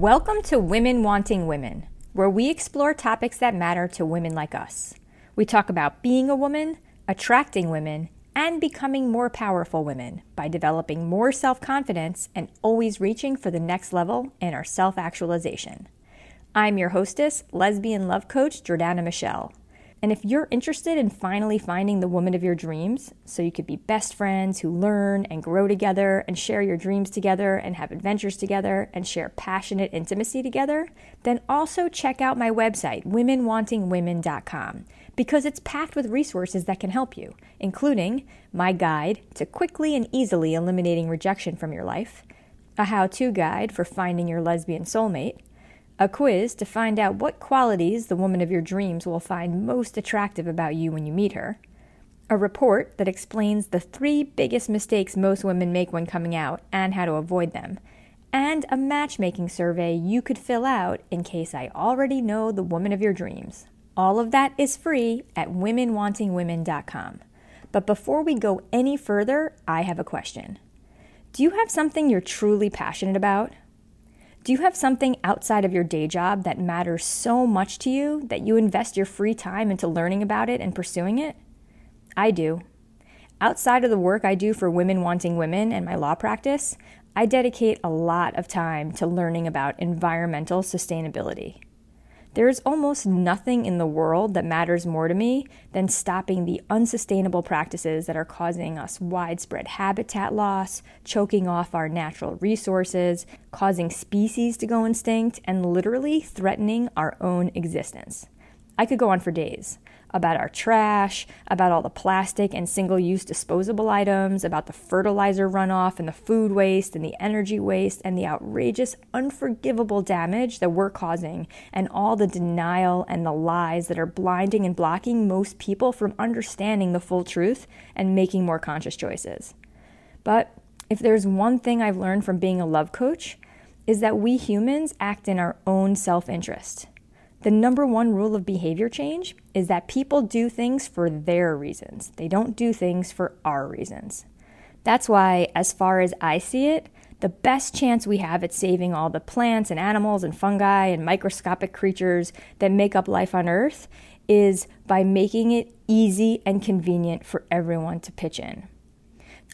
Welcome to Women Wanting Women, where we explore topics that matter to women like us. We talk about being a woman, attracting women, and becoming more powerful women by developing more self-confidence and always reaching for the next level in our self-actualization. I'm your hostess, lesbian love coach Jordana Michelle. And if you're interested in finally finding the woman of your dreams, so you could be best friends who learn and grow together and share your dreams together and have adventures together and share passionate intimacy together, then also check out my website, womenwantingwomen.com, because it's packed with resources that can help you, including my guide to quickly and easily eliminating rejection from your life, a how-to guide for finding your lesbian soulmate, a quiz to find out what qualities the woman of your dreams will find most attractive about you when you meet her, a report that explains the 3 biggest mistakes most women make when coming out and how to avoid them, and a matchmaking survey you could fill out in case I already know the woman of your dreams. All of that is free at womenwantingwomen.com. But before we go any further, I have a question. Do you have something you're truly passionate about? Do you have something outside of your day job that matters so much to you that you invest your free time into learning about it and pursuing it? I do. Outside of the work I do for Women Wanting Women and my law practice, I dedicate a lot of time to learning about environmental sustainability. There is almost nothing in the world that matters more to me than stopping the unsustainable practices that are causing us widespread habitat loss, choking off our natural resources, causing species to go extinct, and literally threatening our own existence. I could go on for days about our trash, about all the plastic and single-use disposable items, about the fertilizer runoff and the food waste and the energy waste and the outrageous, unforgivable damage that we're causing and all the denial and the lies that are blinding and blocking most people from understanding the full truth and making more conscious choices. But if there's one thing I've learned from being a love coach, is that we humans act in our own self-interest. The number one rule of behavior change is that people do things for their reasons. They don't do things for our reasons. That's why, as far as I see it, the best chance we have at saving all the plants and animals and fungi and microscopic creatures that make up life on Earth is by making it easy and convenient for everyone to pitch in.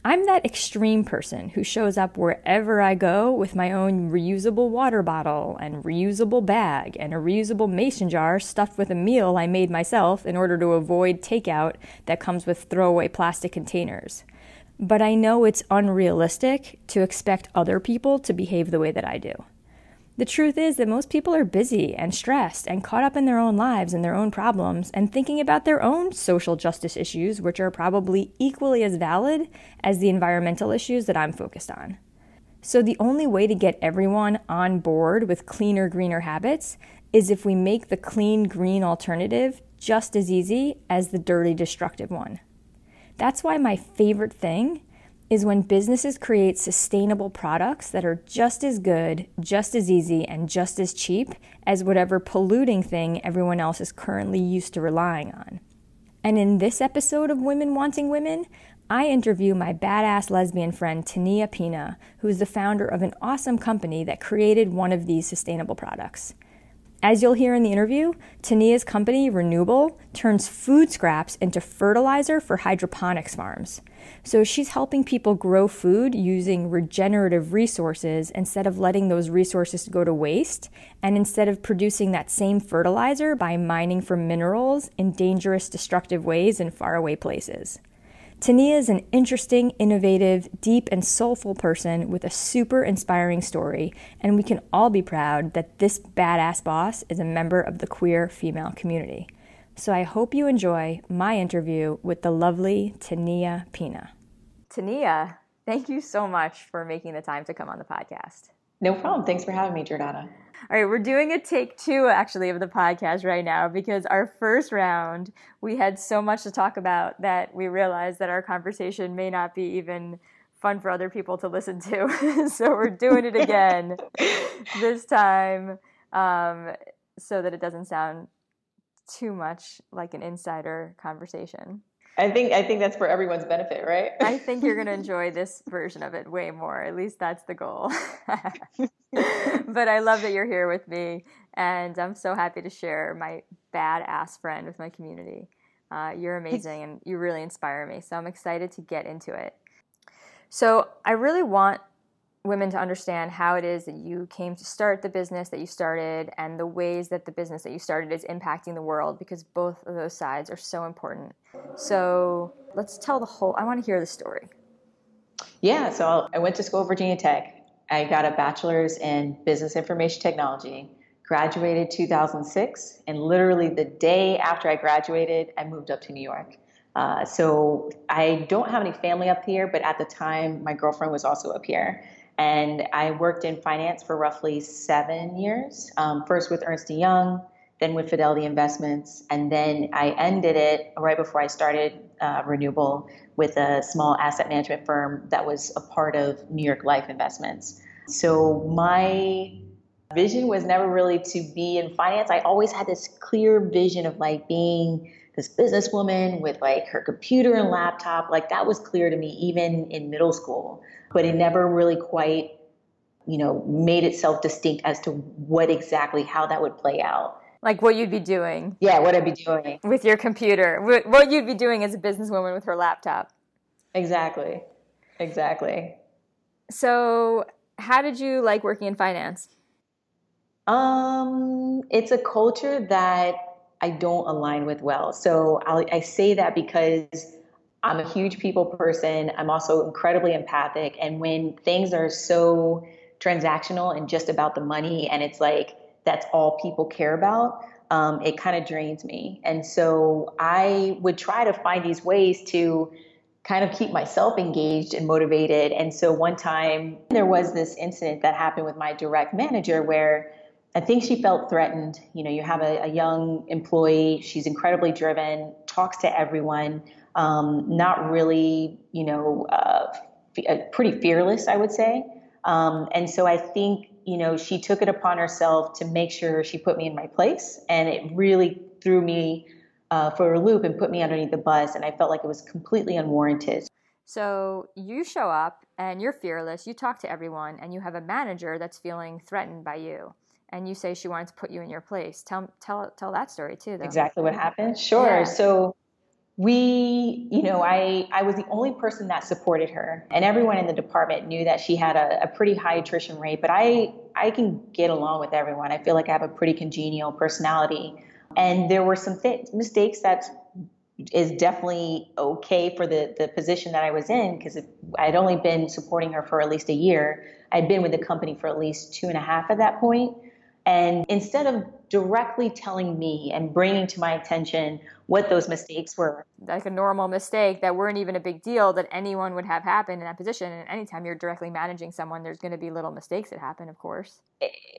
I'm that extreme person who shows up wherever I go with my own reusable water bottle and reusable bag and a reusable mason jar stuffed with a meal I made myself in order to avoid takeout that comes with throwaway plastic containers. But I know it's unrealistic to expect other people to behave the way that I do. The truth is that most people are busy and stressed and caught up in their own lives and their own problems and thinking about their own social justice issues, which are probably equally as valid as the environmental issues that I'm focused on. So the only way to get everyone on board with cleaner, greener habits is if we make the clean, green alternative just as easy as the dirty, destructive one. That's why my favorite thing is when businesses create sustainable products that are just as good, just as easy, and just as cheap as whatever polluting thing everyone else is currently used to relying on. And in this episode of Women Wanting Women, I interview my badass lesbian friend Tania Pina, who is the founder of an awesome company that created one of these sustainable products. As you'll hear in the interview, Tania's company, Renewable, turns food scraps into fertilizer for hydroponics farms. So she's helping people grow food using regenerative resources instead of letting those resources go to waste, and instead of producing that same fertilizer by mining for minerals in dangerous, destructive ways in faraway places. Tania is an interesting, innovative, deep, and soulful person with a super inspiring story, and we can all be proud that this badass boss is a member of the queer female community. So I hope you enjoy my interview with the lovely Tania Pina. Tania, thank you so much for making the time to come on the podcast. No problem. Thanks for having me, Jordana. All right, we're doing a take 2, actually, of the podcast right now, because our first round, we had so much to talk about that we realized that our conversation may not be even fun for other people to listen to. So we're doing it again this time so that it doesn't sound too much like an insider conversation. I think that's for everyone's benefit, right? I think you're going to enjoy this version of it way more. At least that's the goal. But I love that you're here with me, and I'm so happy to share my badass friend with my community. You're amazing, and you really inspire me, so I'm excited to get into it. So I really want women to understand how it is that you came to start the business that you started, and the ways that the business that you started is impacting the world, because both of those sides are so important. So let's tell the whole, I want to hear the story. Yeah, so I went to school at Virginia Tech. I got a bachelor's in business information technology, graduated 2006, and literally the day after I graduated, I moved up to New York. So I don't have any family up here, but at the time, my girlfriend was also up here. And I worked in finance for roughly 7 years, first with Ernst & Young, then with Fidelity Investments, and then I ended it right before I started Renewable with a small asset management firm that was a part of New York Life Investments. So my vision was never really to be in finance. I always had this clear vision of like being this businesswoman with like her computer and laptop. Like that was clear to me even in middle school, but it never really quite, you know, made itself distinct as to what exactly, how that would play out. Like what you'd be doing. Yeah, what I'd be doing. With your computer. What you'd be doing as a businesswoman with her laptop. Exactly. Exactly. So how did you like working in finance? It's a culture that I don't align with well. So I say that because I'm a huge people person. I'm also incredibly empathic. And when things are so transactional and just about the money and it's like, that's all people care about, it kind of drains me. And so I would try to find these ways to kind of keep myself engaged and motivated. And so one time there was this incident that happened with my direct manager where I think she felt threatened. You know, you have a young employee, she's incredibly driven, talks to everyone, not really, you know, pretty fearless, I would say. And so I think, you know, she took it upon herself to make sure she put me in my place. And it really threw me for a loop and put me underneath the bus. And I felt like it was completely unwarranted. So you show up and you're fearless. You talk to everyone and you have a manager that's feeling threatened by you. And you say she wanted to put you in your place. Tell that story too, though. Exactly what happened. Sure. Yeah. So we, you know, I was the only person that supported her, and everyone in the department knew that she had a pretty high attrition rate, but I can get along with everyone. I feel like I have a pretty congenial personality, and there were some mistakes that is definitely okay for the position that I was in, because I'd only been supporting her for at least a year. I'd been with the company for at least 2.5 at that point. And instead of directly telling me and bringing to my attention what those mistakes were. Like a normal mistake that weren't even a big deal that anyone would have happen in that position. And anytime you're directly managing someone, there's going to be little mistakes that happen, of course.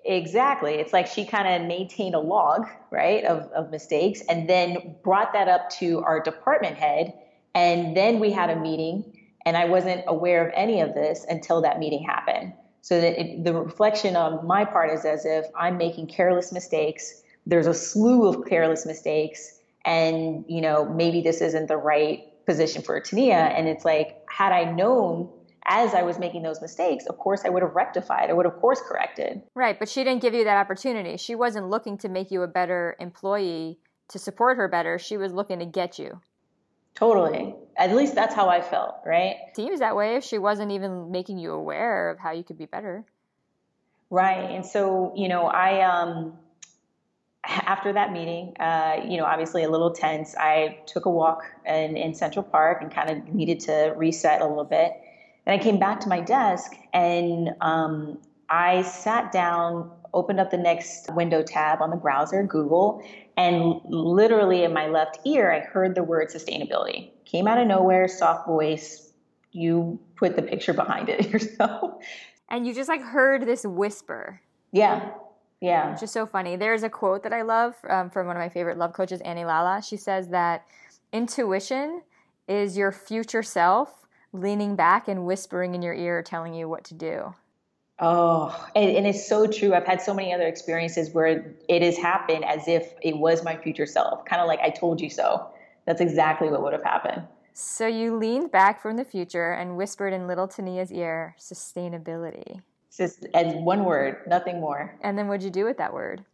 Exactly. It's like she kind of maintained a log, right, of mistakes, and then brought that up to our department head. And then we had a meeting, and I wasn't aware of any of this until that meeting happened. So that the reflection on my part is as if I'm making careless mistakes. There's a slew of careless mistakes, and you know, maybe this isn't the right position for Tania. And it's like, had I known as I was making those mistakes, of course I would have rectified. I would have course corrected. Right, but she didn't give you that opportunity. She wasn't looking to make you a better employee to support her better. She was looking to get you. Totally. At least that's how I felt, right? Seems that way if she wasn't even making you aware of how you could be better. Right. And so, you know, I, after that meeting, you know, obviously a little tense, I took a walk in Central Park and kind of needed to reset a little bit. Then I came back to my desk and I sat down, opened up the next window tab on the browser, Google, and literally in my left ear, I heard the word sustainability. Came out of nowhere, soft voice. You put the picture behind it yourself. And you just like heard this whisper. Yeah. Yeah. Which is so funny. There's a quote that I love from one of my favorite love coaches, Annie Lala. She says that intuition is your future self leaning back and whispering in your ear, telling you what to do. Oh, and it's so true. I've had so many other experiences where it has happened as if it was my future self. Kind of like, I told you so. That's exactly what would have happened. So you leaned back from the future and whispered in little Tania's ear, sustainability. Just as one word, nothing more. And then what'd you do with that word?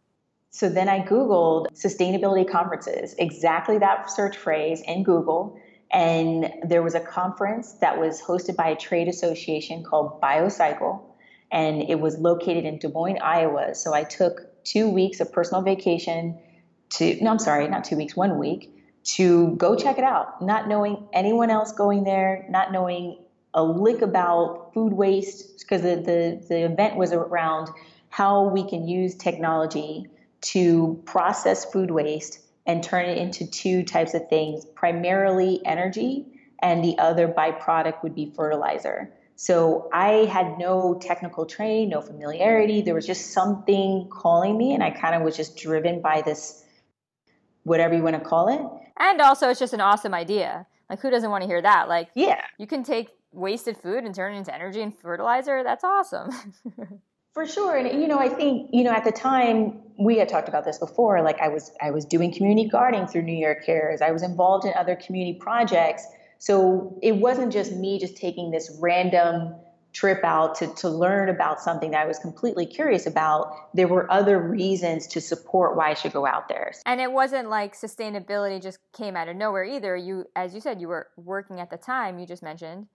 So then I Googled sustainability conferences, exactly that search phrase in Google. And there was a conference that was hosted by a trade association called BioCycle. And it was located in Des Moines, Iowa. So I took 2 weeks of personal vacation to, no, I'm sorry, not 2 weeks, 1 week to go check it out, not knowing anyone else going there, not knowing a lick about food waste, because the event was around how we can use technology to process food waste and turn it into two types of things, primarily energy, and the other byproduct would be fertilizer. So I had no technical training, no familiarity. There was just something calling me, and I kind of was just driven by this, whatever you want to call it. And also, it's just an awesome idea. Like, who doesn't want to hear that? Like, yeah, you can take wasted food and turn it into energy and fertilizer. That's awesome. For sure. And, you know, I think, you know, at the time we had talked about this before, like I was doing community gardening through New York Cares. I was involved in other community projects. So it wasn't just me just taking this random trip out to learn about something that I was completely curious about. There were other reasons to support why I should go out there. And it wasn't like sustainability just came out of nowhere either. You, as you said, you were working at the time, you just mentioned,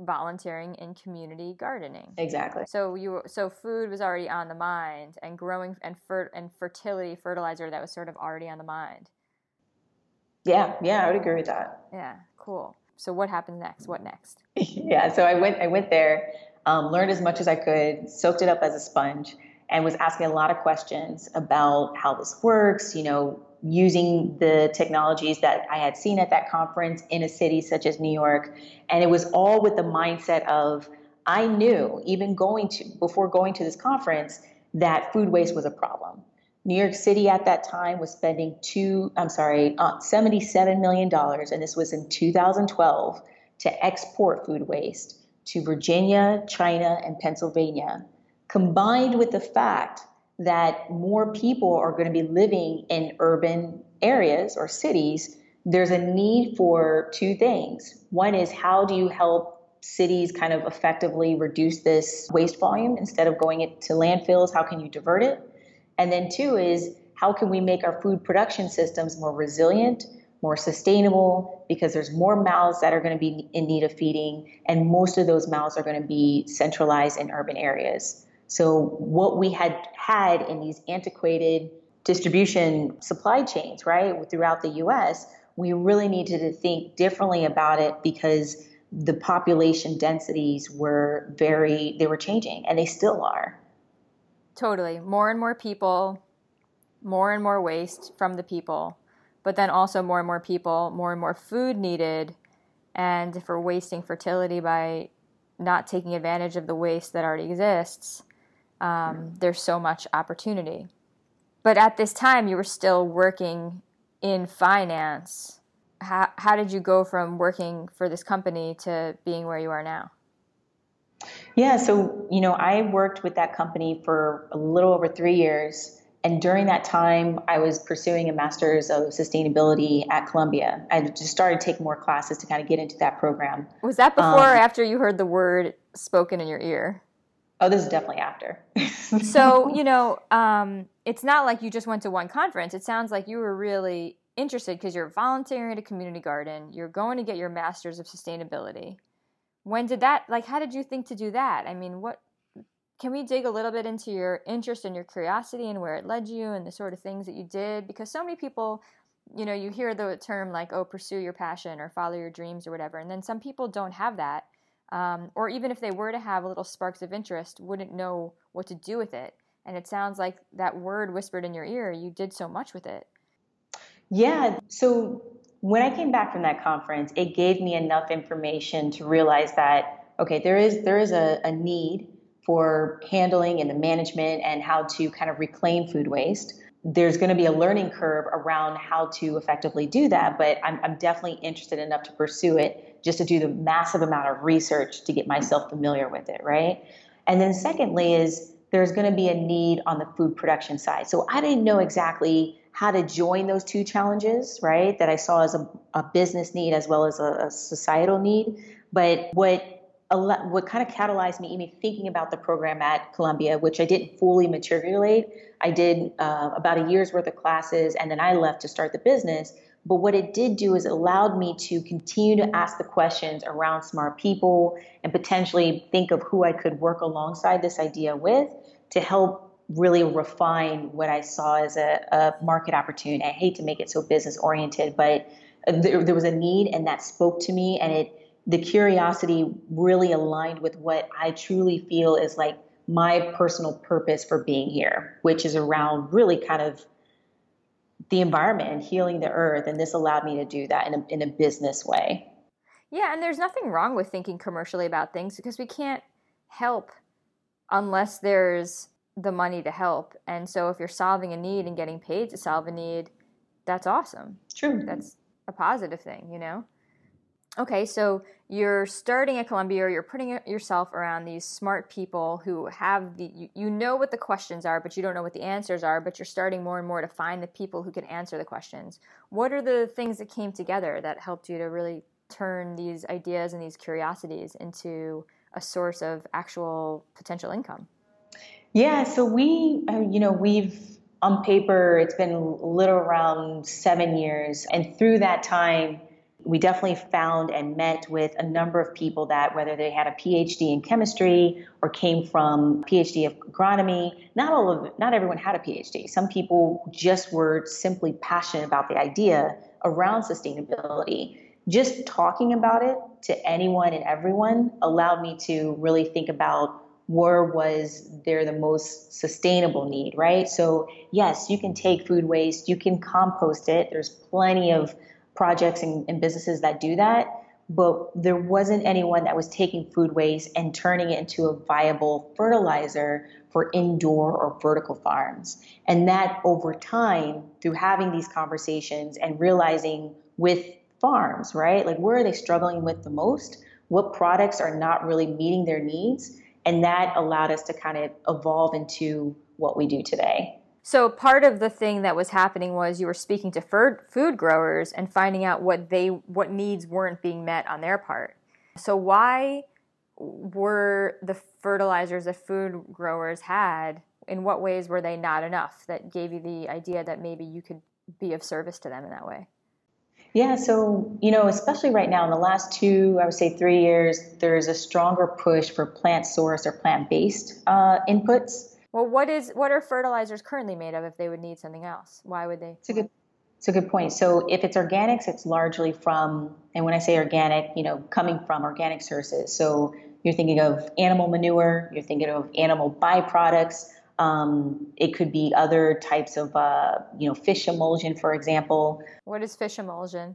volunteering in community gardening. Exactly. So so food was already on the mind, and growing and fertility, fertilizer, that was sort of already on the mind. Yeah, I would agree with that. Yeah, cool. So what happened next? What next? Yeah, so I went there, learned as much as I could, soaked it up as a sponge, and was asking a lot of questions about how this works, you know, using the technologies that I had seen at that conference in a city such as New York. And it was all with the mindset of, I knew even before going to this conference that food waste was a problem. New York City at that time was spending $77 million, and this was in 2012, to export food waste to Virginia, China, and Pennsylvania, combined with the fact that more people are going to be living in urban areas or cities. There's a need for two things. One is, how do you help cities kind of effectively reduce this waste volume instead of going it to landfills? How can you divert it? And then two is, how can we make our food production systems more resilient, more sustainable, because there's more mouths that are going to be in need of feeding, and most of those mouths are going to be centralized in urban areas. So what we had in these antiquated distribution supply chains, right, throughout the U.S., we really needed to think differently about it, because the population densities were they were changing, and they still are. Totally. More and more people, more and more waste from the people, but then also more and more people, more and more food needed. And if we're wasting fertility by not taking advantage of the waste that already exists, there's so much opportunity. But at this time, you were still working in finance. How did you go from working for this company to being where you are now? Yeah, so, you know, I worked with that company for a little over 3 years. And during that time, I was pursuing a master's of sustainability at Columbia. I just started taking more classes to kind of get into that program. Was that before or after you heard the word spoken in your ear? Oh, this is definitely after. So, you know, it's not like you just went to one conference. It sounds like you were really interested, because you're volunteering at a community garden. You're going to get your master's of sustainability. When did that, like, how did you think to do that? I mean, can we dig a little bit into your interest and your curiosity and where it led you and the sort of things that you did? Because so many people, you know, you hear the term like, oh, pursue your passion or follow your dreams or whatever. And then some people don't have that. Or even if they were to have little sparks of interest, wouldn't know what to do with it. And it sounds like that word whispered in your ear, you did so much with it. Yeah. So when I came back from that conference, it gave me enough information to realize that, okay, there is a need for handling and the management and how to kind of reclaim food waste. There's going to be a learning curve around how to effectively do that, but I'm definitely interested enough to pursue it, just to do the massive amount of research to get myself familiar with it, right? And then secondly is, there's going to be a need on the food production side. So I didn't know exactly how to join those two challenges, right, that I saw as a business need as well as a societal need. But what what kind of catalyzed me even thinking about the program at Columbia, which I didn't fully matriculate. I did about a year's worth of classes, and then I left to start the business. But what it did do is it allowed me to continue to ask the questions around smart people and potentially think of who I could work alongside this idea with to help really refine what I saw as a market opportunity. I hate to make it so business oriented, but there was a need, and that spoke to me, and the curiosity really aligned with what I truly feel is like my personal purpose for being here, which is around really kind of the environment and healing the earth. And this allowed me to do that in a business way. Yeah. And there's nothing wrong with thinking commercially about things, because we can't help unless there's the money to help. And so if you're solving a need and getting paid to solve a need, that's awesome. True. That's a positive thing, you know? Okay, so you're starting at Columbia, or you're putting yourself around these smart people who have you know what the questions are, but you don't know what the answers are, but you're starting more and more to find the people who can answer the questions. What are the things that came together that helped you to really turn these ideas and these curiosities into a source of actual potential income? Yeah, so we've on paper, it's been a little around 7 years. And through that time, we definitely found and met with a number of people that, whether they had a PhD in chemistry or came from PhD of agronomy, not everyone had a PhD. Some people just were simply passionate about the idea around sustainability. Just talking about it to anyone and everyone allowed me to really think about where was there the most sustainable need, right? So yes, you can take food waste, you can compost it. There's plenty of projects and businesses that do that, but there wasn't anyone that was taking food waste and turning it into a viable fertilizer for indoor or vertical farms. And that over time, through having these conversations and realizing with farms, right? Like, where are they struggling with the most? What products are not really meeting their needs? And that allowed us to kind of evolve into what we do today. So part of the thing that was happening was you were speaking to food growers and finding out what needs weren't being met on their part. So why were the fertilizers that food growers had, in what ways were they not enough that gave you the idea that maybe you could be of service to them in that way? Yeah, so, especially right now in the last 3 years, there's a stronger push for plant source or plant-based inputs. Well, what are fertilizers currently made of if they would need something else? Why would they? It's a good point. So if it's organics, it's largely from, and when I say organic, coming from organic sources. So you're thinking of animal manure, you're thinking of animal byproducts. It could be other types of, fish emulsion, for example. What is fish emulsion?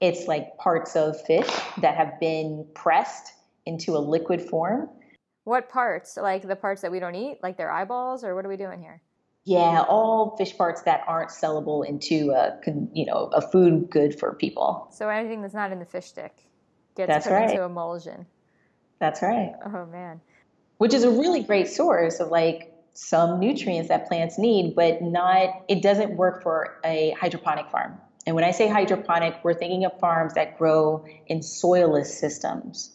It's like parts of fish that have been pressed into a liquid form. What parts? Like the parts that we don't eat, like their eyeballs, or what are we doing here? Yeah, all fish parts that aren't sellable into a food good for people. So anything that's not in the fish stick gets into emulsion. That's right. Oh man. Which is a really great source of like some nutrients that plants need, but it doesn't work for a hydroponic farm. And when I say hydroponic, we're thinking of farms that grow in soilless systems.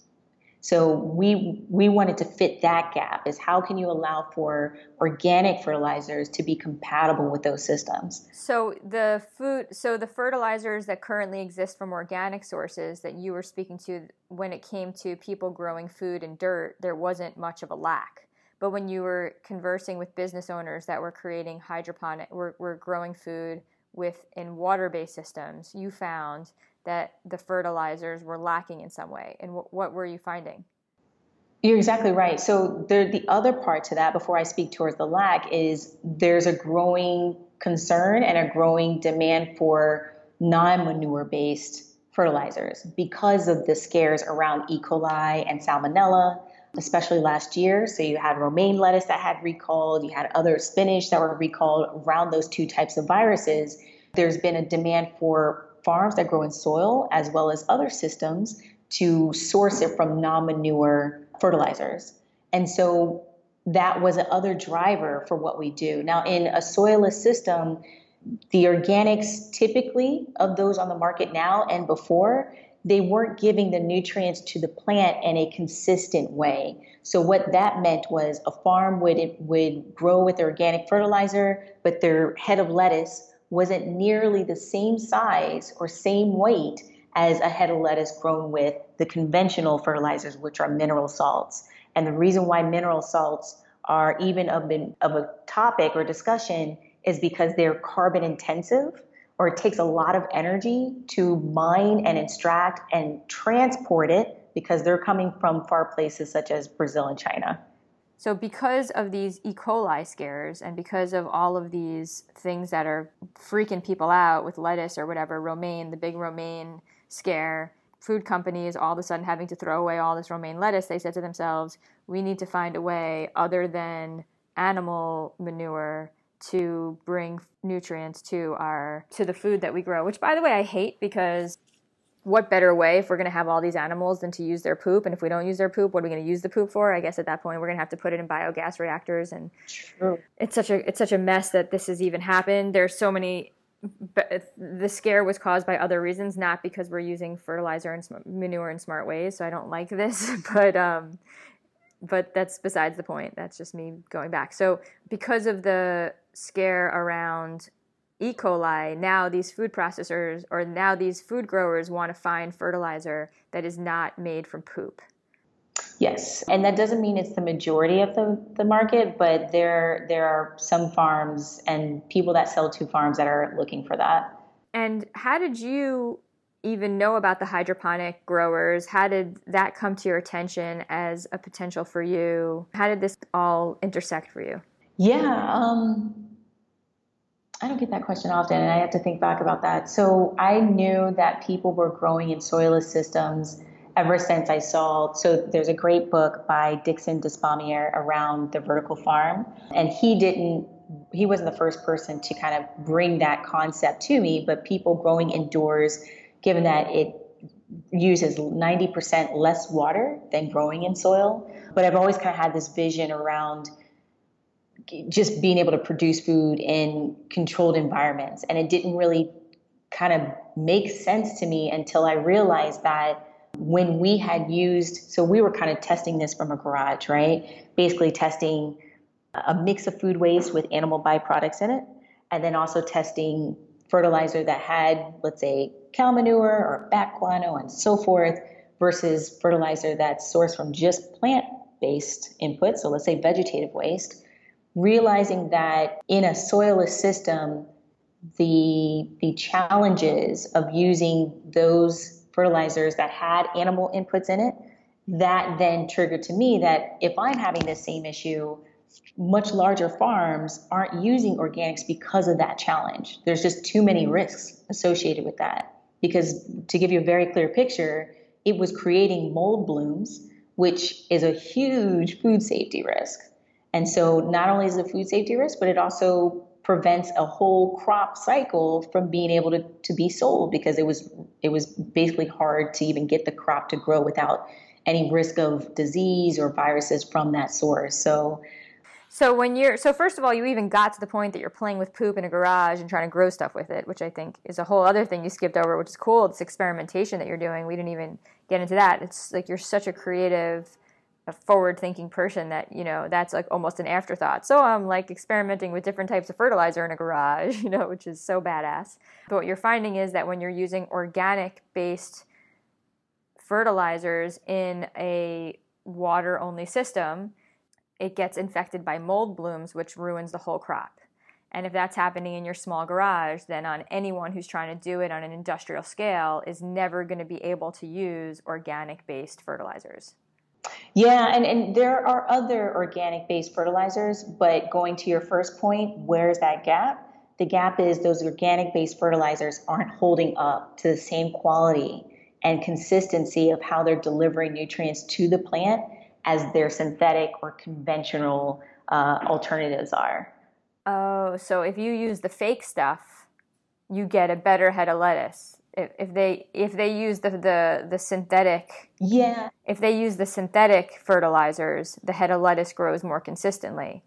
So we wanted to fit that gap, is how can you allow for organic fertilizers to be compatible with those systems? So the fertilizers that currently exist from organic sources that you were speaking to, when it came to people growing food in dirt, there wasn't much of a lack. But when you were conversing with business owners that were creating were growing food in water-based systems, you found that the fertilizers were lacking in some way. And what were you finding? You're exactly right. So the other part to that, before I speak towards the lack, is there's a growing concern and a growing demand for non-manure-based fertilizers because of the scares around E. coli and salmonella, especially last year. So you had romaine lettuce that had recalled, you had other spinach that were recalled around those two types of viruses. There's been a demand for farms that grow in soil as well as other systems to source it from non-manure fertilizers. And so that was another driver for what we do. Now, in a soilless system, the organics typically of those on the market now and before they weren't giving the nutrients to the plant in a consistent way. So what that meant was a farm would grow with organic fertilizer, but their head of lettuce wasn't nearly the same size or same weight as a head of lettuce grown with the conventional fertilizers, which are mineral salts. And the reason why mineral salts are even of a topic or discussion is because they're carbon intensive, or it takes a lot of energy to mine and extract and transport it, because they're coming from far places such as Brazil and China. So because of these E. coli scares and because of all of these things that are freaking people out with lettuce or whatever, romaine, the big romaine scare, food companies all of a sudden having to throw away all this romaine lettuce, they said to themselves, we need to find a way other than animal manure to bring nutrients to the food that we grow, which, by the way, I hate, because what better way if we're going to have all these animals than to use their poop? And if we don't use their poop, what are we going to use the poop for? I guess at that point we're going to have to put it in biogas reactors, and true. It's such a mess that this has even happened. There's so many. But the scare was caused by other reasons, not because we're using fertilizer and manure in smart ways. So I don't like this, but that's besides the point. That's just me going back. So because of the scare around E. coli, now these food processors, or now these food growers, want to find fertilizer that is not made from poop. Yes, and that doesn't mean it's the majority of the market, but there are some farms and people that sell to farms that are looking for that. And how did you even know about the hydroponic growers? How did that come to your attention as a potential for you? How did this all intersect for you? Yeah, I don't get that question often, and I have to think back about that. So I knew that people were growing in soilless systems ever since I saw, so there's a great book by Dixon Despamier around the vertical farm. And he wasn't the first person to kind of bring that concept to me, but people growing indoors, given that it uses 90% less water than growing in soil. But I've always kind of had this vision around just being able to produce food in controlled environments. And it didn't really kind of make sense to me until I realized that when we had used, so we were kind of testing this from a garage, right? Basically testing a mix of food waste with animal byproducts in it, and then also testing fertilizer that had, let's say, cow manure or bat guano and so forth, versus fertilizer that's sourced from just plant-based inputs, so let's say vegetative waste. Realizing that in a soilless system, the challenges of using those fertilizers that had animal inputs in it, that then triggered to me that if I'm having this same issue, much larger farms aren't using organics because of that challenge. There's just too many risks associated with that. Because to give you a very clear picture, it was creating mold blooms, which is a huge food safety risk. And so not only is it a food safety risk, but it also prevents a whole crop cycle from being able to be sold, because it was basically hard to even get the crop to grow without any risk of disease or viruses from that source. So first of all, you even got to the point that you're playing with poop in a garage and trying to grow stuff with it, which I think is a whole other thing you skipped over, which is cool. It's experimentation that you're doing. We didn't even get into that. It's like you're such a creative, a forward-thinking person that, you know, that's like almost an afterthought. So I'm like experimenting with different types of fertilizer in a garage, you know, which is so badass. But what you're finding is that when you're using organic-based fertilizers in a water-only system, it gets infected by mold blooms, which ruins the whole crop. And if that's happening in your small garage, then on anyone who's trying to do it on an industrial scale is never going to be able to use organic-based fertilizers. Yeah, and there are other organic-based fertilizers, but going to your first point, where's that gap? The gap is those organic-based fertilizers aren't holding up to the same quality and consistency of how they're delivering nutrients to the plant as their synthetic or conventional alternatives are. Oh, so if you use the fake stuff, you get a better head of lettuce. If they use the synthetic, yeah. If they use the synthetic fertilizers, the head of lettuce grows more consistently,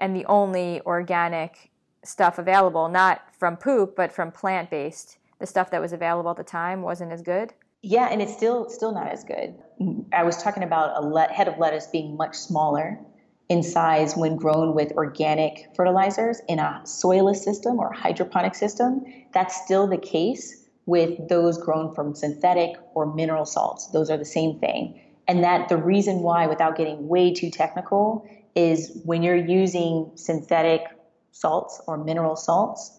and the only organic stuff available, not from poop but from plant based, the stuff that was available at the time wasn't as good. Yeah, and it's still not as good. I was talking about a head of lettuce being much smaller in size when grown with organic fertilizers in a soilless system or hydroponic system. That's still the case with those grown from synthetic or mineral salts. Those are the same thing. And that the reason why, without getting way too technical, is when you're using synthetic salts or mineral salts,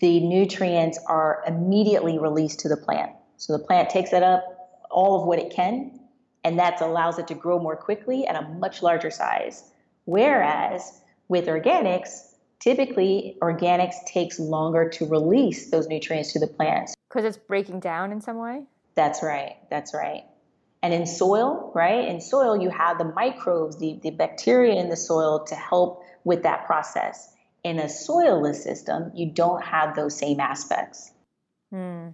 the nutrients are immediately released to the plant. So the plant takes it up, all of what it can, and that allows it to grow more quickly at a much larger size. Whereas with organics, typically organics takes longer to release those nutrients to the plants. Because it's breaking down in some way? That's right. That's right. And in soil, right? In soil, you have the microbes, the bacteria in the soil to help with that process. In a soilless system, you don't have those same aspects. Hmm.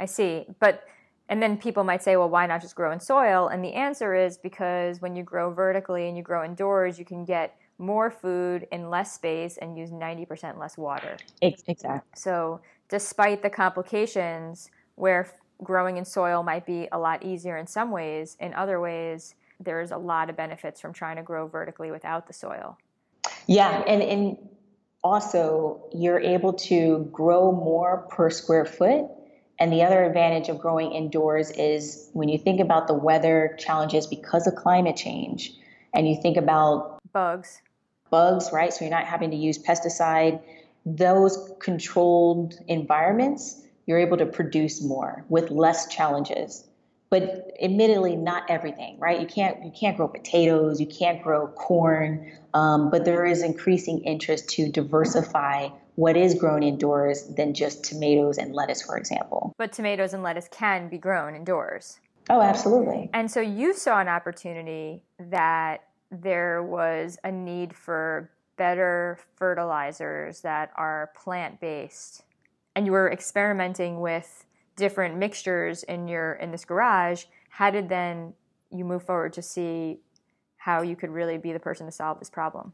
I see. But, and then people might say, well, why not just grow in soil? And the answer is because when you grow vertically and you grow indoors, you can get more food in less space and use 90% less water. Exactly. So despite the complications where growing in soil might be a lot easier in some ways, in other ways, there's a lot of benefits from trying to grow vertically without the soil. Yeah. And also you're able to grow more per square foot. And the other advantage of growing indoors is when you think about the weather challenges because of climate change, and you think about bugs, right? So you're not having to use pesticide. Those controlled environments, you're able to produce more with less challenges. But admittedly, not everything, right? You can't grow potatoes, you can't grow corn, but there is increasing interest to diversify what is grown indoors than just tomatoes and lettuce, for example. But tomatoes and lettuce can be grown indoors. Oh, absolutely. And so you saw an opportunity that there was a need for better fertilizers that are plant-based. And you were experimenting with different mixtures in this garage. How did then you move forward to see how you could really be the person to solve this problem?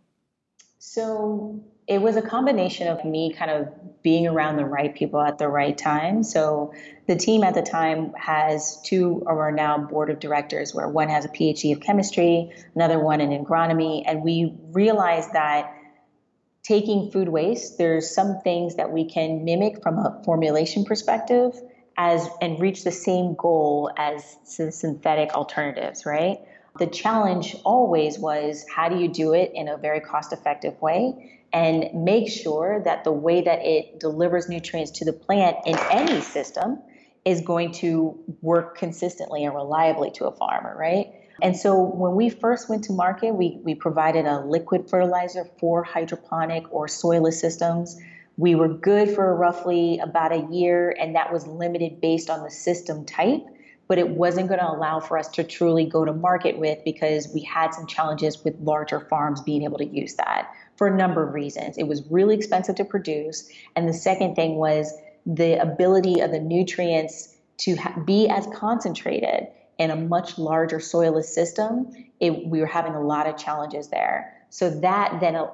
So it was a combination of me kind of being around the right people at the right time. So the team at the time has two of our now board of directors, where one has a PhD of chemistry, another one in agronomy. And we realized that taking food waste, there's some things that we can mimic from a formulation perspective and reach the same goal as synthetic alternatives, right? The challenge always was, how do you do it in a very cost-effective way and make sure that the way that it delivers nutrients to the plant in any system is going to work consistently and reliably to a farmer, right? And so when we first went to market, we provided a liquid fertilizer for hydroponic or soilless systems. We were good for roughly about a year, and that was limited based on the system type. But it wasn't going to allow for us to truly go to market with, because we had some challenges with larger farms being able to use that for a number of reasons. It was really expensive to produce. And the second thing was the ability of the nutrients to be as concentrated in a much larger soilless system. We were having a lot of challenges there. So that then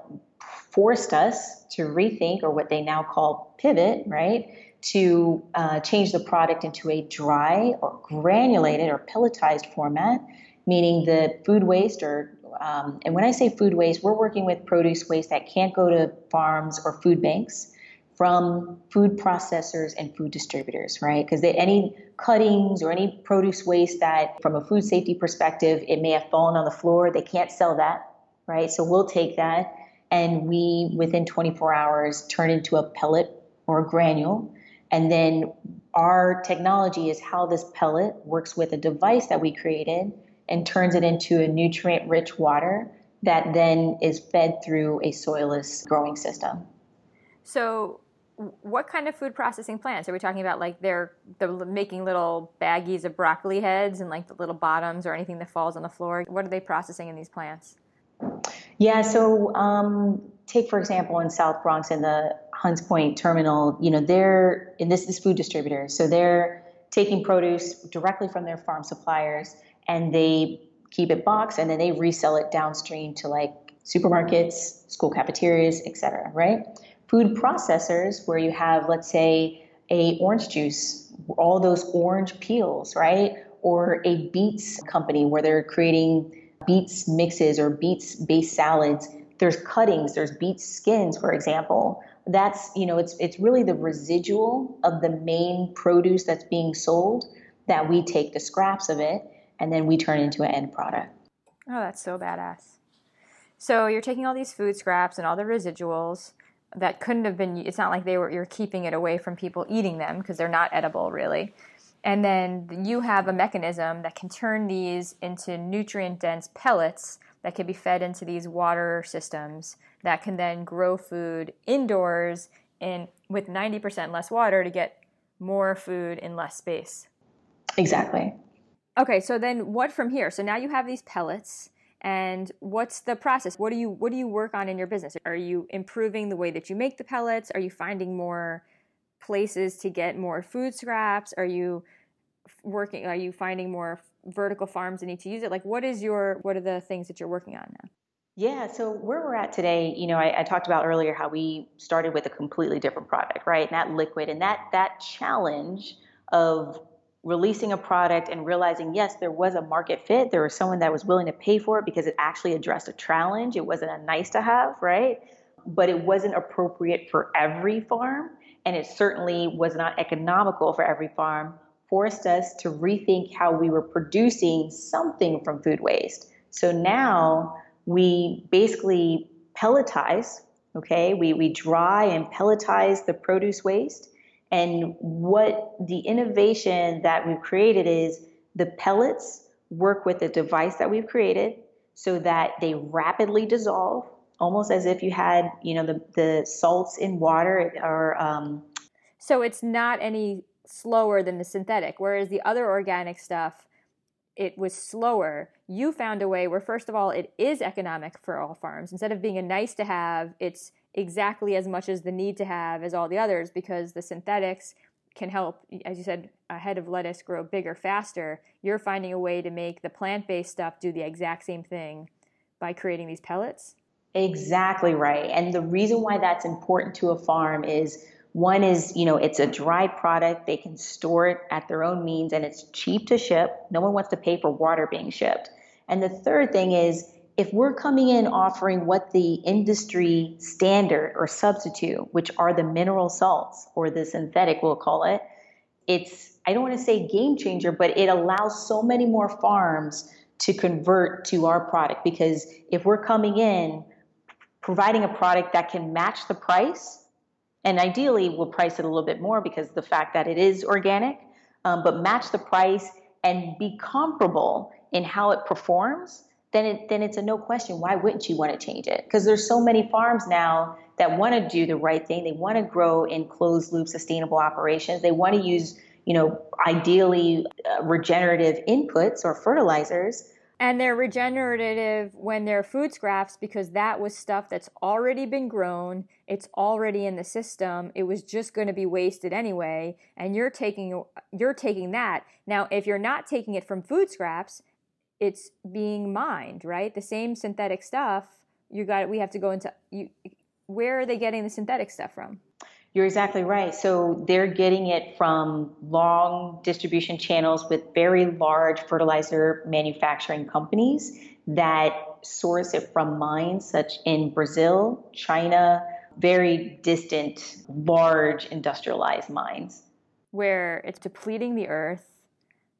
forced us to rethink, or what they now call pivot, right? To change the product into a dry or granulated or pelletized format, meaning the food waste and when I say food waste, we're working with produce waste that can't go to farms or food banks from food processors and food distributors, right? Because any cuttings or any produce waste that from a food safety perspective, it may have fallen on the floor, they can't sell that, right? So we'll take that, and we, within 24 hours, turn into a pellet or a granule. And then our technology is how this pellet works with a device that we created and turns it into a nutrient-rich water that then is fed through a soilless growing system. So what kind of food processing plants? Are we talking about, like, they're making little baggies of broccoli heads and, like, the little bottoms or anything that falls on the floor? What are they processing in these plants? Yeah, so take, for example, in South Bronx in the Hunts Point terminal, you know, they're, and this is food distributors, so they're taking produce directly from their farm suppliers, and they keep it boxed, and then they resell it downstream to, like, supermarkets, school cafeterias, etc., right? Food processors, where you have, let's say, a orange juice all those orange peels, right? Or a beets company where they're creating beets mixes or beets-based salads. There's cuttings, there's beet skins, for example. That's, you know, it's really the residual of the main produce that's being sold that we take the scraps of it and then we turn into an end product. Oh, that's so badass. So you're taking all these food scraps and all the residuals that couldn't have been, it's not like you're keeping it away from people eating them because they're not edible really. And then you have a mechanism that can turn these into nutrient-dense pellets that can be fed into these water systems that can then grow food indoors and with 90% less water to get more food in less space. Exactly. Okay, so then what from here? So now you have these pellets, and what's the process? What do you work on in your business? Are you improving the way that you make the pellets? Are you finding more places to get more food scraps? Are you finding more vertical farms that need to use it? Like, what are the things that you're working on now? Yeah, so where we're at today, you know, I talked about earlier how we started with a completely different product, right? And that liquid and that challenge of releasing a product and realizing, yes, there was a market fit. There was someone that was willing to pay for it because it actually addressed a challenge. It wasn't a nice to have, right? But it wasn't appropriate for every farm. And it certainly was not economical for every farm, forced us to rethink how we were producing something from food waste. So now we basically pelletize, okay? We dry and pelletize the produce waste. And what the innovation that we've created is the pellets work with the device that we've created so that they rapidly dissolve, almost as if you had, you know, the salts in water. Or so it's not any slower than the synthetic, whereas the other organic stuff, it was slower. You found a way where, first of all, it is economic for all farms. Instead of being a nice to have, it's exactly as much as the need to have as all the others, because the synthetics can help, as you said, a head of lettuce grow bigger, faster. You're finding a way to make the plant-based stuff do the exact same thing by creating these pellets? Exactly right. And the reason why that's important to a farm is, one is, you know, it's a dry product. They can store it at their own means and it's cheap to ship. No one wants to pay for water being shipped. And the third thing is, if we're coming in offering what the industry standard or substitute, which are the mineral salts or the synthetic, we'll call it, it's, I don't want to say game changer, but it allows so many more farms to convert to our product. Because if we're coming in, providing a product that can match the price, and ideally we'll price it a little bit more because the fact that it is organic, but match the price and be comparable in how it performs, then it's a no question. Why wouldn't you want to change it? Because there's so many farms now that want to do the right thing. They want to grow in closed loop sustainable operations. They want to use, you know, ideally regenerative inputs or fertilizers. And they're regenerative when they're food scraps, because that was stuff that's already been grown. It's already in the system. It was just going to be wasted anyway. And you're taking that. Now, if you're not taking it from food scraps, it's being mined, right? The same synthetic stuff, we have to go into, where are they getting the synthetic stuff from? You're exactly right. So they're getting it from long distribution channels with very large fertilizer manufacturing companies that source it from mines such in Brazil, China, very distant, large industrialized mines. Where it's depleting the earth,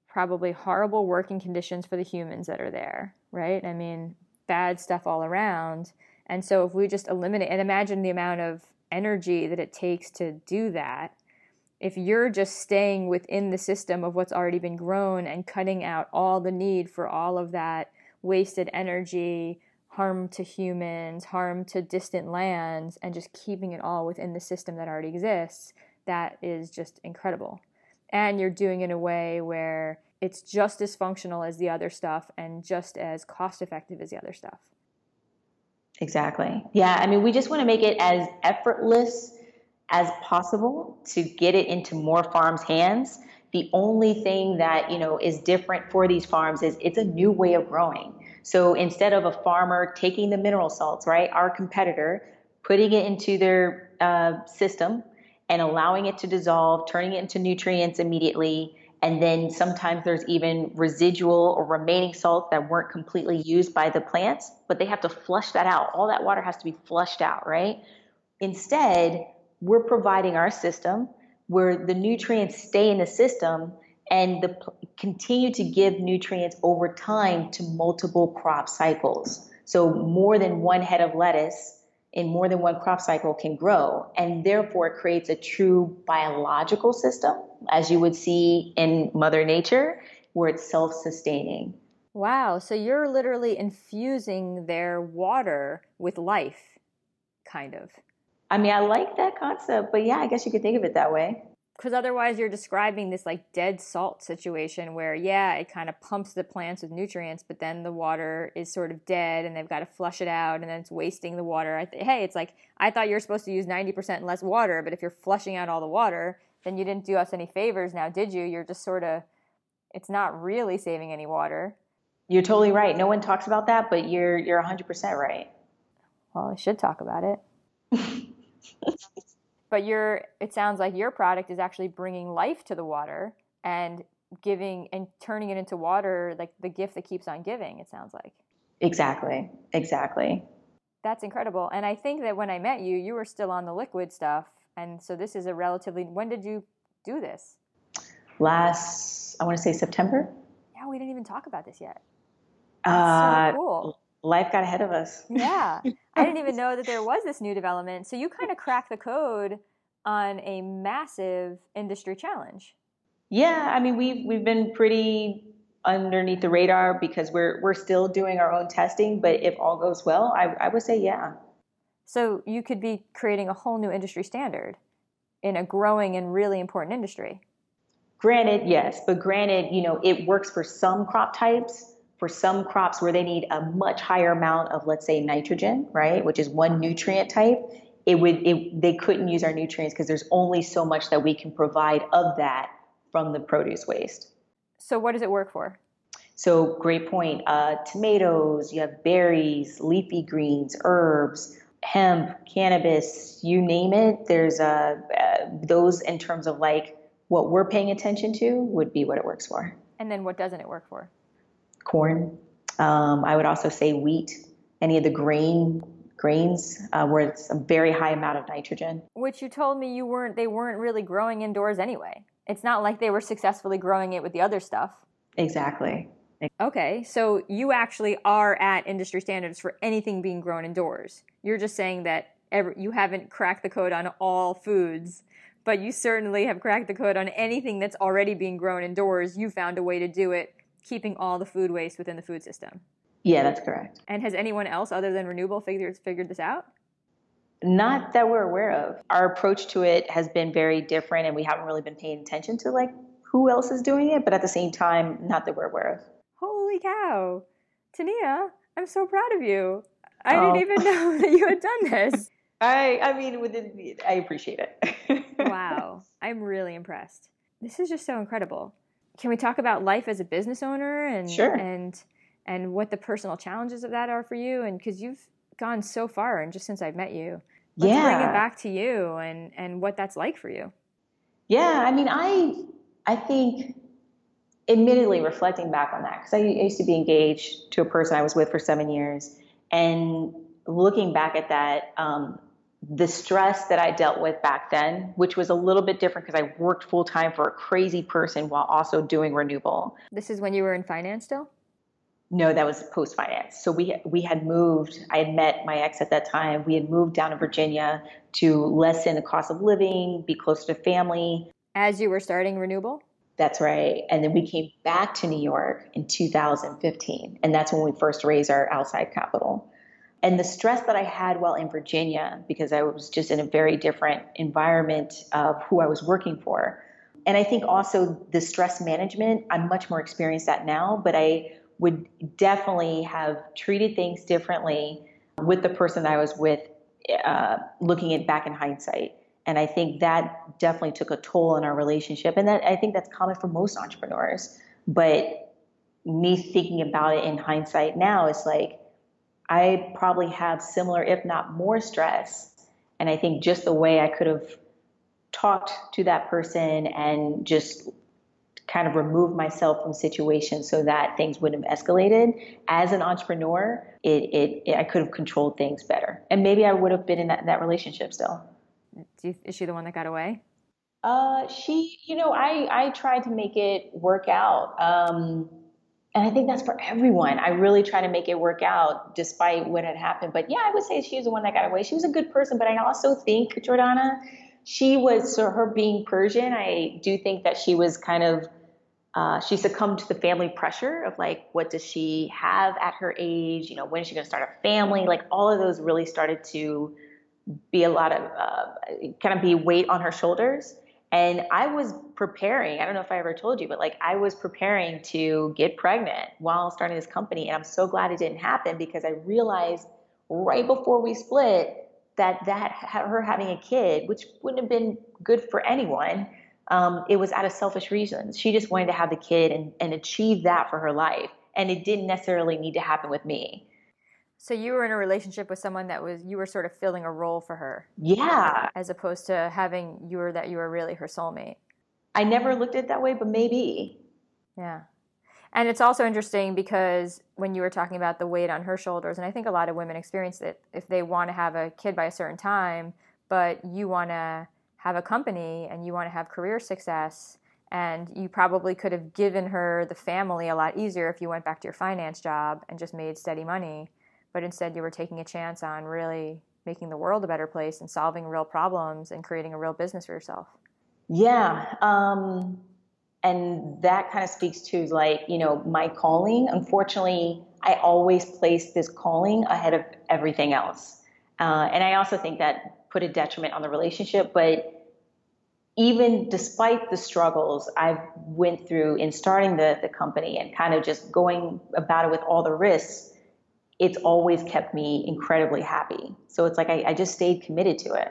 probably horrible working conditions for the humans that are there, right? I mean, bad stuff all around. And so if we just eliminate, and imagine the amount of energy that it takes to do that, if you're just staying within the system of what's already been grown and cutting out all the need for all of that wasted energy, harm to humans, harm to distant lands, and just keeping it all within the system that already exists, that is just incredible. And you're doing it in a way where it's just as functional as the other stuff and just as cost effective as the other stuff. Exactly. Yeah, I mean, we just want to make it as effortless as possible to get it into more farms' hands. The only thing that, you know, is different for these farms is it's a new way of growing. So instead of a farmer taking the mineral salts, right, our competitor, putting it into their system, and allowing it to dissolve, turning it into nutrients immediately. And then sometimes there's even residual or remaining salts that weren't completely used by the plants, but they have to flush that out. All that water has to be flushed out, right? Instead, we're providing our system where the nutrients stay in the system and continue to give nutrients over time to multiple crop cycles. So more than one head of lettuce in more than one crop cycle can grow, and therefore it creates a true biological system, as you would see in Mother Nature, where it's self-sustaining. Wow, so you're literally infusing their water with life, kind of. I mean, I like that concept, but yeah, I guess you could think of it that way. Because otherwise you're describing this like dead salt situation where, yeah, it kind of pumps the plants with nutrients, but then the water is sort of dead and they've got to flush it out and then it's wasting the water. Hey, it's like, I thought you were supposed to use 90% less water, but if you're flushing out all the water, then you didn't do us any favors now, did you? You're just sort of, it's not really saving any water. You're totally right. No one talks about that, but you're 100% right. Well, I should talk about it. But it sounds like your product is actually bringing life to the water and giving and turning it into water, like the gift that keeps on giving, it sounds like. Exactly. That's incredible. And I think that when I met you, you were still on the liquid stuff. And so this is a relatively, when did you do this? I want to say September. Yeah, we didn't even talk about this yet. That's so cool. Life got ahead of us. Yeah. I didn't even know that there was this new development. So you kind of cracked the code on a massive industry challenge. Yeah. I mean, we've been pretty underneath the radar because we're still doing our own testing. But if all goes well, I would say, yeah. So you could be creating a whole new industry standard in a growing and really important industry. Granted, yes. But granted, you know, it works for some crop types. For some crops where they need a much higher amount of, let's say, nitrogen, right, which is one nutrient type, they couldn't use our nutrients because there's only so much that we can provide of that from the produce waste. So what does it work for? So great point. Tomatoes, you have berries, leafy greens, herbs, hemp, cannabis, you name it. There's those in terms of like what we're paying attention to would be what it works for. And then what doesn't it work for? Corn. I would also say wheat, any of the grains where it's a very high amount of nitrogen. Which you told me they weren't really growing indoors anyway. It's not like they were successfully growing it with the other stuff. Exactly. Okay, so you actually are at industry standards for anything being grown indoors. You're just saying that you haven't cracked the code on all foods, but you certainly have cracked the code on anything that's already being grown indoors. You found a way to do it, keeping all the food waste within the food system. Yeah, that's correct. And has anyone else other than Renewable figured this out? Not that we're aware of. Our approach to it has been very different, and we haven't really been paying attention to like who else is doing it, but at the same time, not that we're aware of. Holy cow. Tania, I'm so proud of you. I didn't even know that you had done this. I appreciate it. Wow. I'm really impressed. This is just so incredible. Can we talk about life as a business owner and sure. and what the personal challenges of that are for you? And because you've gone so far, and just since I've met you, let's bring it back to you and what that's like for you. Yeah, I mean, I think, admittedly, reflecting back on that, because I used to be engaged to a person I was with for 7 years, and looking back at that, the stress that I dealt with back then, which was a little bit different because I worked full time for a crazy person while also doing Renewable. This is when you were in finance still? No, that was post finance. So we had moved. I had met my ex at that time. We had moved down to Virginia to lessen the cost of living, be closer to family. As you were starting Renewable? That's right. And then we came back to New York in 2015, and that's when we first raised our outside capital. And the stress that I had while in Virginia, because I was just in a very different environment of who I was working for. And I think also the stress management, I'm much more experienced at now, but I would definitely have treated things differently with the person that I was with, looking at back in hindsight. And I think that definitely took a toll on our relationship. And I think that's common for most entrepreneurs. But me thinking about it in hindsight now is like, I probably have similar, if not more stress. And I think just the way I could have talked to that person and just kind of removed myself from situations so that things wouldn't have escalated. As an entrepreneur, I could have controlled things better. And maybe I would have been in that relationship still. Is she the one that got away? She, you know, I tried to make it work out. And I think that's for everyone. I really try to make it work out despite what had happened. But yeah, I would say she was the one that got away. She was a good person, but I also think, Jordana, she was, so her being Persian, I do think that she was kind of, she succumbed to the family pressure of like, what does she have at her age? You know, when is she going to start a family? Like all of those really started to be a lot of, kind of be weight on her shoulders. And I was preparing, I don't know if I ever told you, but like I was preparing to get pregnant while starting this company. And I'm so glad it didn't happen because I realized right before we split that her having a kid, which wouldn't have been good for anyone, it was out of selfish reasons. She just wanted to have the kid and achieve that for her life. And it didn't necessarily need to happen with me. So you were in a relationship with someone that was, you were sort of filling a role for her. Yeah. As opposed to having you were really her soulmate. I never looked at it that way, but maybe. Yeah. And it's also interesting because when you were talking about the weight on her shoulders, and I think a lot of women experience it, if they want to have a kid by a certain time, but you want to have a company and you want to have career success, and you probably could have given her the family a lot easier if you went back to your finance job and just made steady money. But instead you were taking a chance on really making the world a better place and solving real problems and creating a real business for yourself. Yeah. And that kind of speaks to like, you know, my calling. Unfortunately, I always place this calling ahead of everything else. And I also think that put a detriment on the relationship, but even despite the struggles I've went through in starting the company and kind of just going about it with all the risks, it's always kept me incredibly happy. So it's like I just stayed committed to it.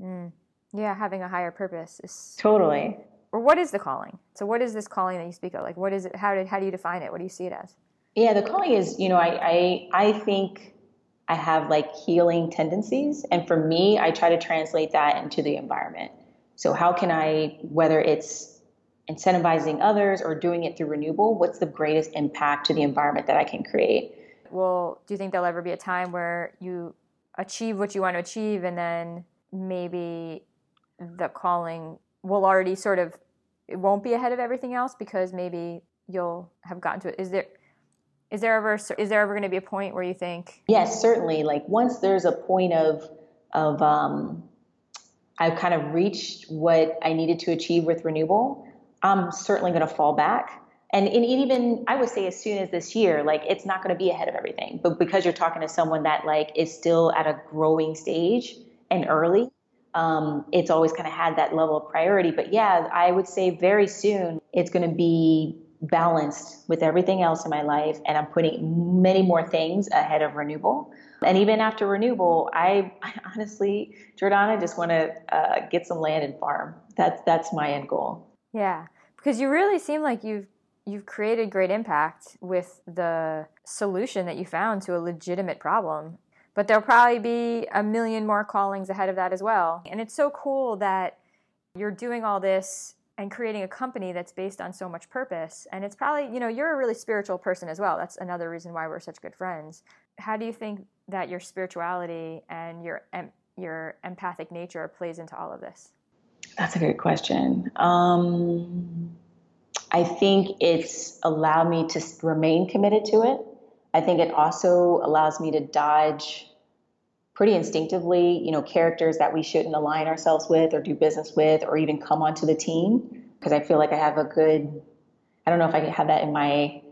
Mm. Yeah, having a higher purpose is totally. Or what is the calling? So what is this calling that you speak of? Like, what is it? How do you define it? What do you see it as? Yeah, the calling is, you know, I think I have like healing tendencies, and for me, I try to translate that into the environment. So how can I, whether it's incentivizing others or doing it through Renewable, what's the greatest impact to the environment that I can create? Well, do you think there'll ever be a time where you achieve what you want to achieve and then maybe the calling will already sort of, it won't be ahead of everything else because maybe you'll have gotten to it? Is there ever going to be a point where you think? Yes, certainly. Like once there's a point of I've kind of reached what I needed to achieve with Renewable, I'm certainly going to fall back. And even, I would say as soon as this year, like it's not going to be ahead of everything, but because you're talking to someone that like is still at a growing stage and early, it's always kind of had that level of priority. But yeah, I would say very soon it's going to be balanced with everything else in my life. And I'm putting many more things ahead of Renewable. And even after Renewable, I honestly, Jordana, just want to get some land and farm. That's my end goal. Yeah, because you really seem like You've created great impact with the solution that you found to a legitimate problem. But there'll probably be a million more callings ahead of that as well. And it's so cool that you're doing all this and creating a company that's based on so much purpose. And it's probably, you know, you're a really spiritual person as well. That's another reason why we're such good friends. How do you think that your spirituality and your empathic nature plays into all of this? That's a good question. I think it's allowed me to remain committed to it. I think it also allows me to dodge pretty instinctively, you know, characters that we shouldn't align ourselves with or do business with or even come onto the team. Because I feel like I have I don't know if I can have that in my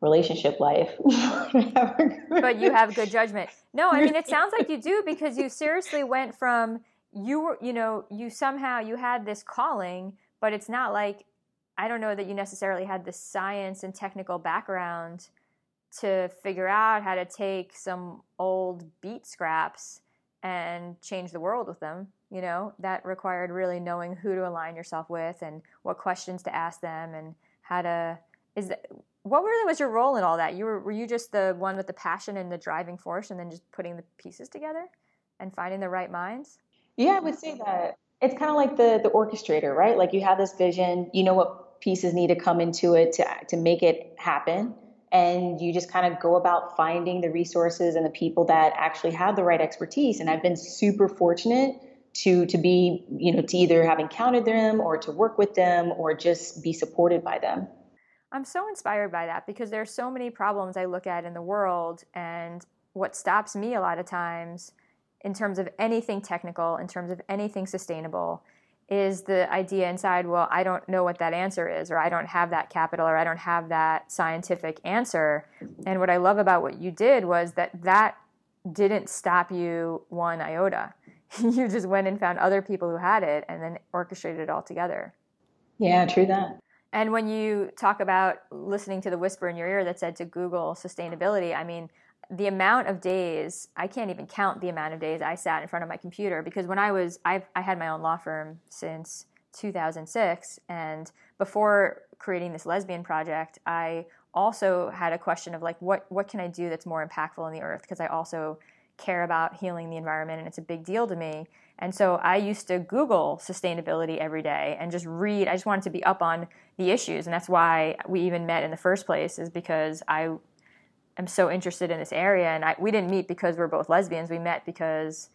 relationship life. But you have good judgment. No, I mean, it sounds like you do because you seriously went from, you had this calling, but it's not like, I don't know that you necessarily had the science and technical background to figure out how to take some old beat scraps and change the world with them. You know, that required really knowing who to align yourself with and what questions to ask them and what really was your role in all that? Were you just the one with the passion and the driving force and then just putting the pieces together and finding the right minds? Yeah, I would say that. it's kind of like the orchestrator, right? Like you have this vision, you know what pieces need to come into it to make it happen. And you just kind of go about finding the resources and the people that actually have the right expertise. And I've been super fortunate to be, you know, to either have encountered them or to work with them or just be supported by them. I'm so inspired by that because there are so many problems I look at in the world, and what stops me a lot of times in terms of anything technical, in terms of anything sustainable, is the idea inside, well, I don't know what that answer is, or I don't have that capital, or I don't have that scientific answer. And what I love about what you did was that didn't stop you one iota. You just went and found other people who had it and then orchestrated it all together. Yeah, true that. And when you talk about listening to the whisper in your ear that said to Google sustainability, I mean, the amount of days, I can't even count the amount of days I sat in front of my computer, because when I had my own law firm since 2006. And before creating this lesbian project, I also had a question of like, what can I do that's more impactful in the earth? Because I also care about healing the environment, and it's a big deal to me. And so I used to Google sustainability every day and just read. I just wanted to be up on the issues. And that's why we even met in the first place, is because I am so interested in this area. And we didn't meet because we're both lesbians. We met because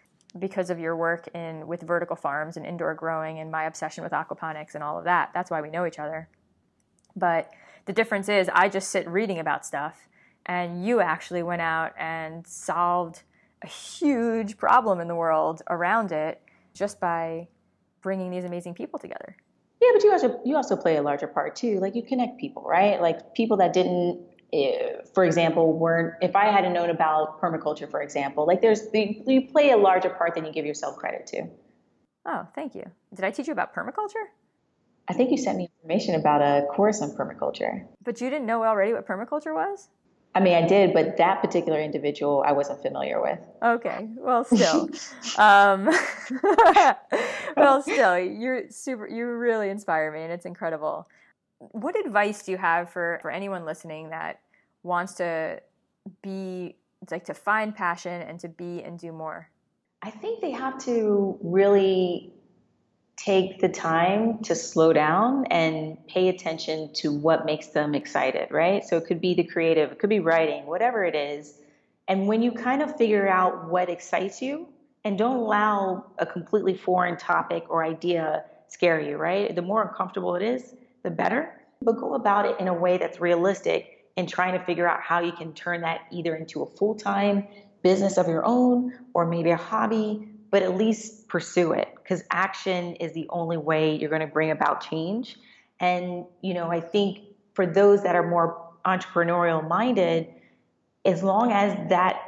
of your work with vertical farms and indoor growing and my obsession with aquaponics and all of that. That's why we know each other. But the difference is I just sit reading about stuff, and you actually went out and solved a huge problem in the world around it just by bringing these amazing people together. Yeah, but you also play a larger part too. Like you connect people, right? Like people that didn't, for example, if I hadn't known about permaculture, for example, like you play a larger part than you give yourself credit to. Oh, thank you. Did I teach you about permaculture? I think you sent me information about a course on permaculture. But you didn't know already what permaculture was? I mean, I did, but that particular individual I wasn't familiar with. Okay. Well, still. Well, still, you really inspire me, and it's incredible. What advice do you have for anyone listening that wants to be, like, to find passion and to be and do more? I think they have to really take the time to slow down and pay attention to what makes them excited, right? So it could be the creative, it could be writing, whatever it is. And when you kind of figure out what excites you, and don't allow a completely foreign topic or idea scare you, right? The more uncomfortable it is, the better. But go about it in a way that's realistic and trying to figure out how you can turn that either into a full-time business of your own or maybe a hobby, but at least pursue it, because action is the only way you're going to bring about change. And, you know, I think for those that are more entrepreneurial minded, as long as that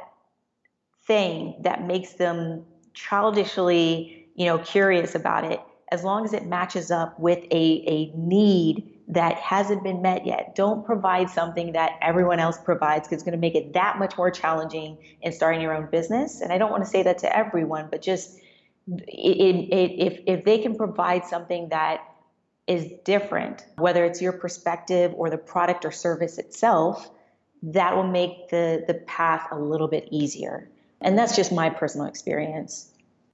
thing that makes them childishly, you know, curious about it, as long as it matches up with a need that hasn't been met yet, don't provide something that everyone else provides, because it's going to make it that much more challenging in starting your own business. And I don't want to say that to everyone, but just if they can provide something that is different, whether it's your perspective or the product or service itself, that will make the path a little bit easier. And that's just my personal experience.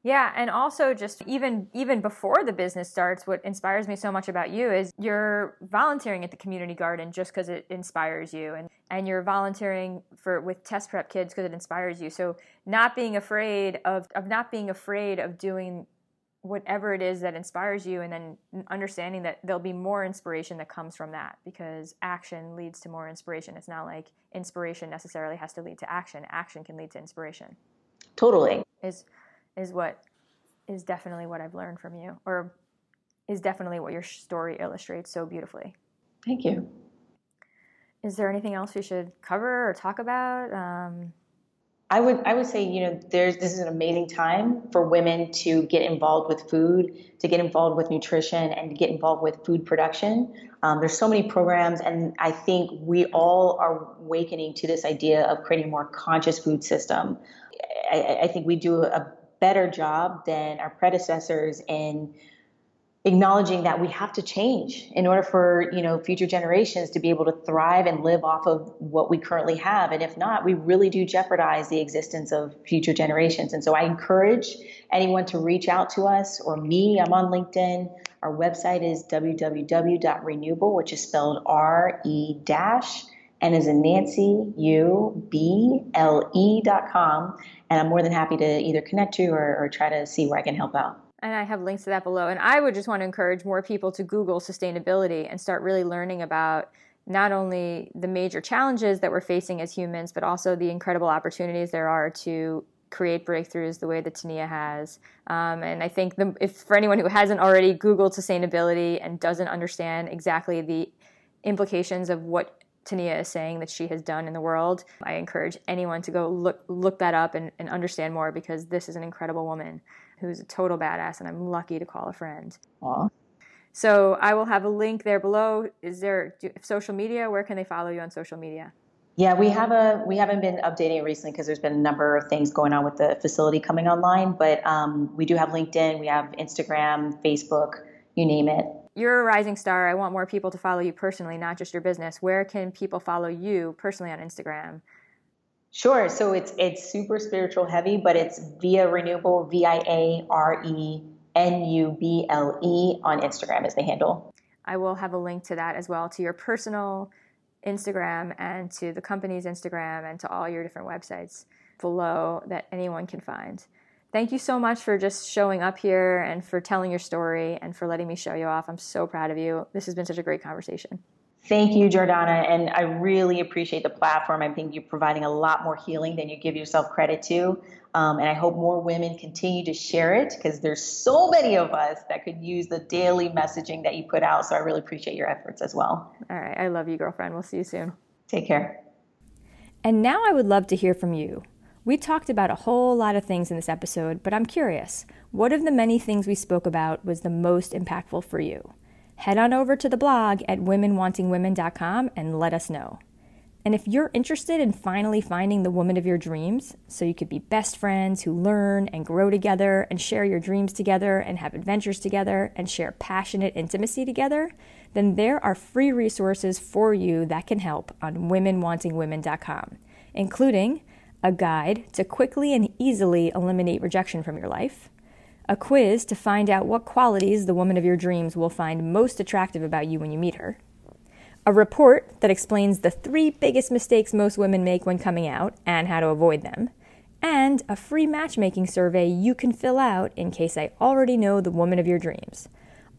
Yeah, and also just even before the business starts, what inspires me so much about you is you're volunteering at the community garden just because it inspires you, and you're volunteering with test prep kids because it inspires you. So not being afraid of doing whatever it is that inspires you, and then understanding that there'll be more inspiration that comes from that, because action leads to more inspiration. It's not like inspiration necessarily has to lead to action. Action can lead to inspiration. Totally. Is definitely what I've learned from you, or is definitely what your story illustrates so beautifully. Thank you. Is there anything else we should cover or talk about? I would say, you know, this is an amazing time for women to get involved with food, to get involved with nutrition, and to get involved with food production. There's so many programs, and I think we all are awakening to this idea of creating a more conscious food system. I think we do a better job than our predecessors in acknowledging that we have to change in order for, you know, future generations to be able to thrive and live off of what we currently have. And if not, we really do jeopardize the existence of future generations. And so I encourage anyone to reach out to us or me. I'm on LinkedIn. Our website is www.renewable, which is spelled RE-NUBLE.com. And I'm more than happy to either connect you or try to see where I can help out. And I have links to that below. And I would just want to encourage more people to Google sustainability and start really learning about not only the major challenges that we're facing as humans, but also the incredible opportunities there are to create breakthroughs the way that Tania has. And I think if for anyone who hasn't already Googled sustainability and doesn't understand exactly the implications of what Tania is saying that she has done in the world, I encourage anyone to go look that up and understand more, because this is an incredible woman who's a total badass, and I'm lucky to call a friend. Aww. So I will have a link there below. Is there social media? Where can they follow you on social media? Yeah, we haven't been updating recently because there's been a number of things going on with the facility coming online, but we do have LinkedIn, we have Instagram, Facebook, you name it. You're a rising star. I want more people to follow you personally, not just your business. Where can people follow you personally on Instagram? Sure. So it's super spiritual heavy, but it's Via Renewable, VIARENUBLE on Instagram is the handle. I will have a link to that as well, to your personal Instagram and to the company's Instagram and to all your different websites below that anyone can find. Thank you so much for just showing up here and for telling your story and for letting me show you off. I'm so proud of you. This has been such a great conversation. Thank you, Jordana. And I really appreciate the platform. I think you're providing a lot more healing than you give yourself credit to. And I hope more women continue to share it, because there's so many of us that could use the daily messaging that you put out. So I really appreciate your efforts as well. All right. I love you, girlfriend. We'll see you soon. Take care. And now I would love to hear from you. We talked about a whole lot of things in this episode, but I'm curious, what of the many things we spoke about was the most impactful for you? Head on over to the blog at womenwantingwomen.com and let us know. And if you're interested in finally finding the woman of your dreams, so you could be best friends who learn and grow together and share your dreams together and have adventures together and share passionate intimacy together, then there are free resources for you that can help on womenwantingwomen.com, including a guide to quickly and easily eliminate rejection from your life, a quiz to find out what qualities the woman of your dreams will find most attractive about you when you meet her, a report that explains the 3 biggest mistakes most women make when coming out and how to avoid them, and a free matchmaking survey you can fill out in case I already know the woman of your dreams.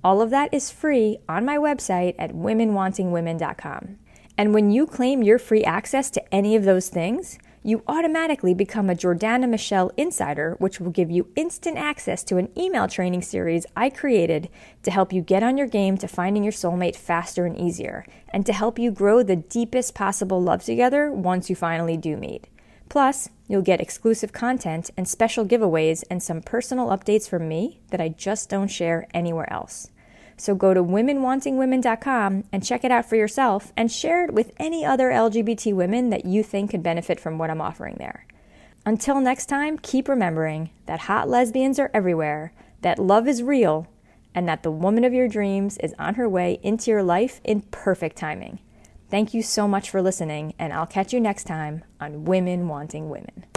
All of that is free on my website at womenwantingwomen.com. And when you claim your free access to any of those things, you automatically become a Jordana Michelle Insider, which will give you instant access to an email training series I created to help you get on your game to finding your soulmate faster and easier, and to help you grow the deepest possible love together once you finally do meet. Plus, you'll get exclusive content and special giveaways and some personal updates from me that I just don't share anywhere else. So go to womenwantingwomen.com and check it out for yourself, and share it with any other LGBT women that you think could benefit from what I'm offering there. Until next time, keep remembering that hot lesbians are everywhere, that love is real, and that the woman of your dreams is on her way into your life in perfect timing. Thank you so much for listening, and I'll catch you next time on Women Wanting Women.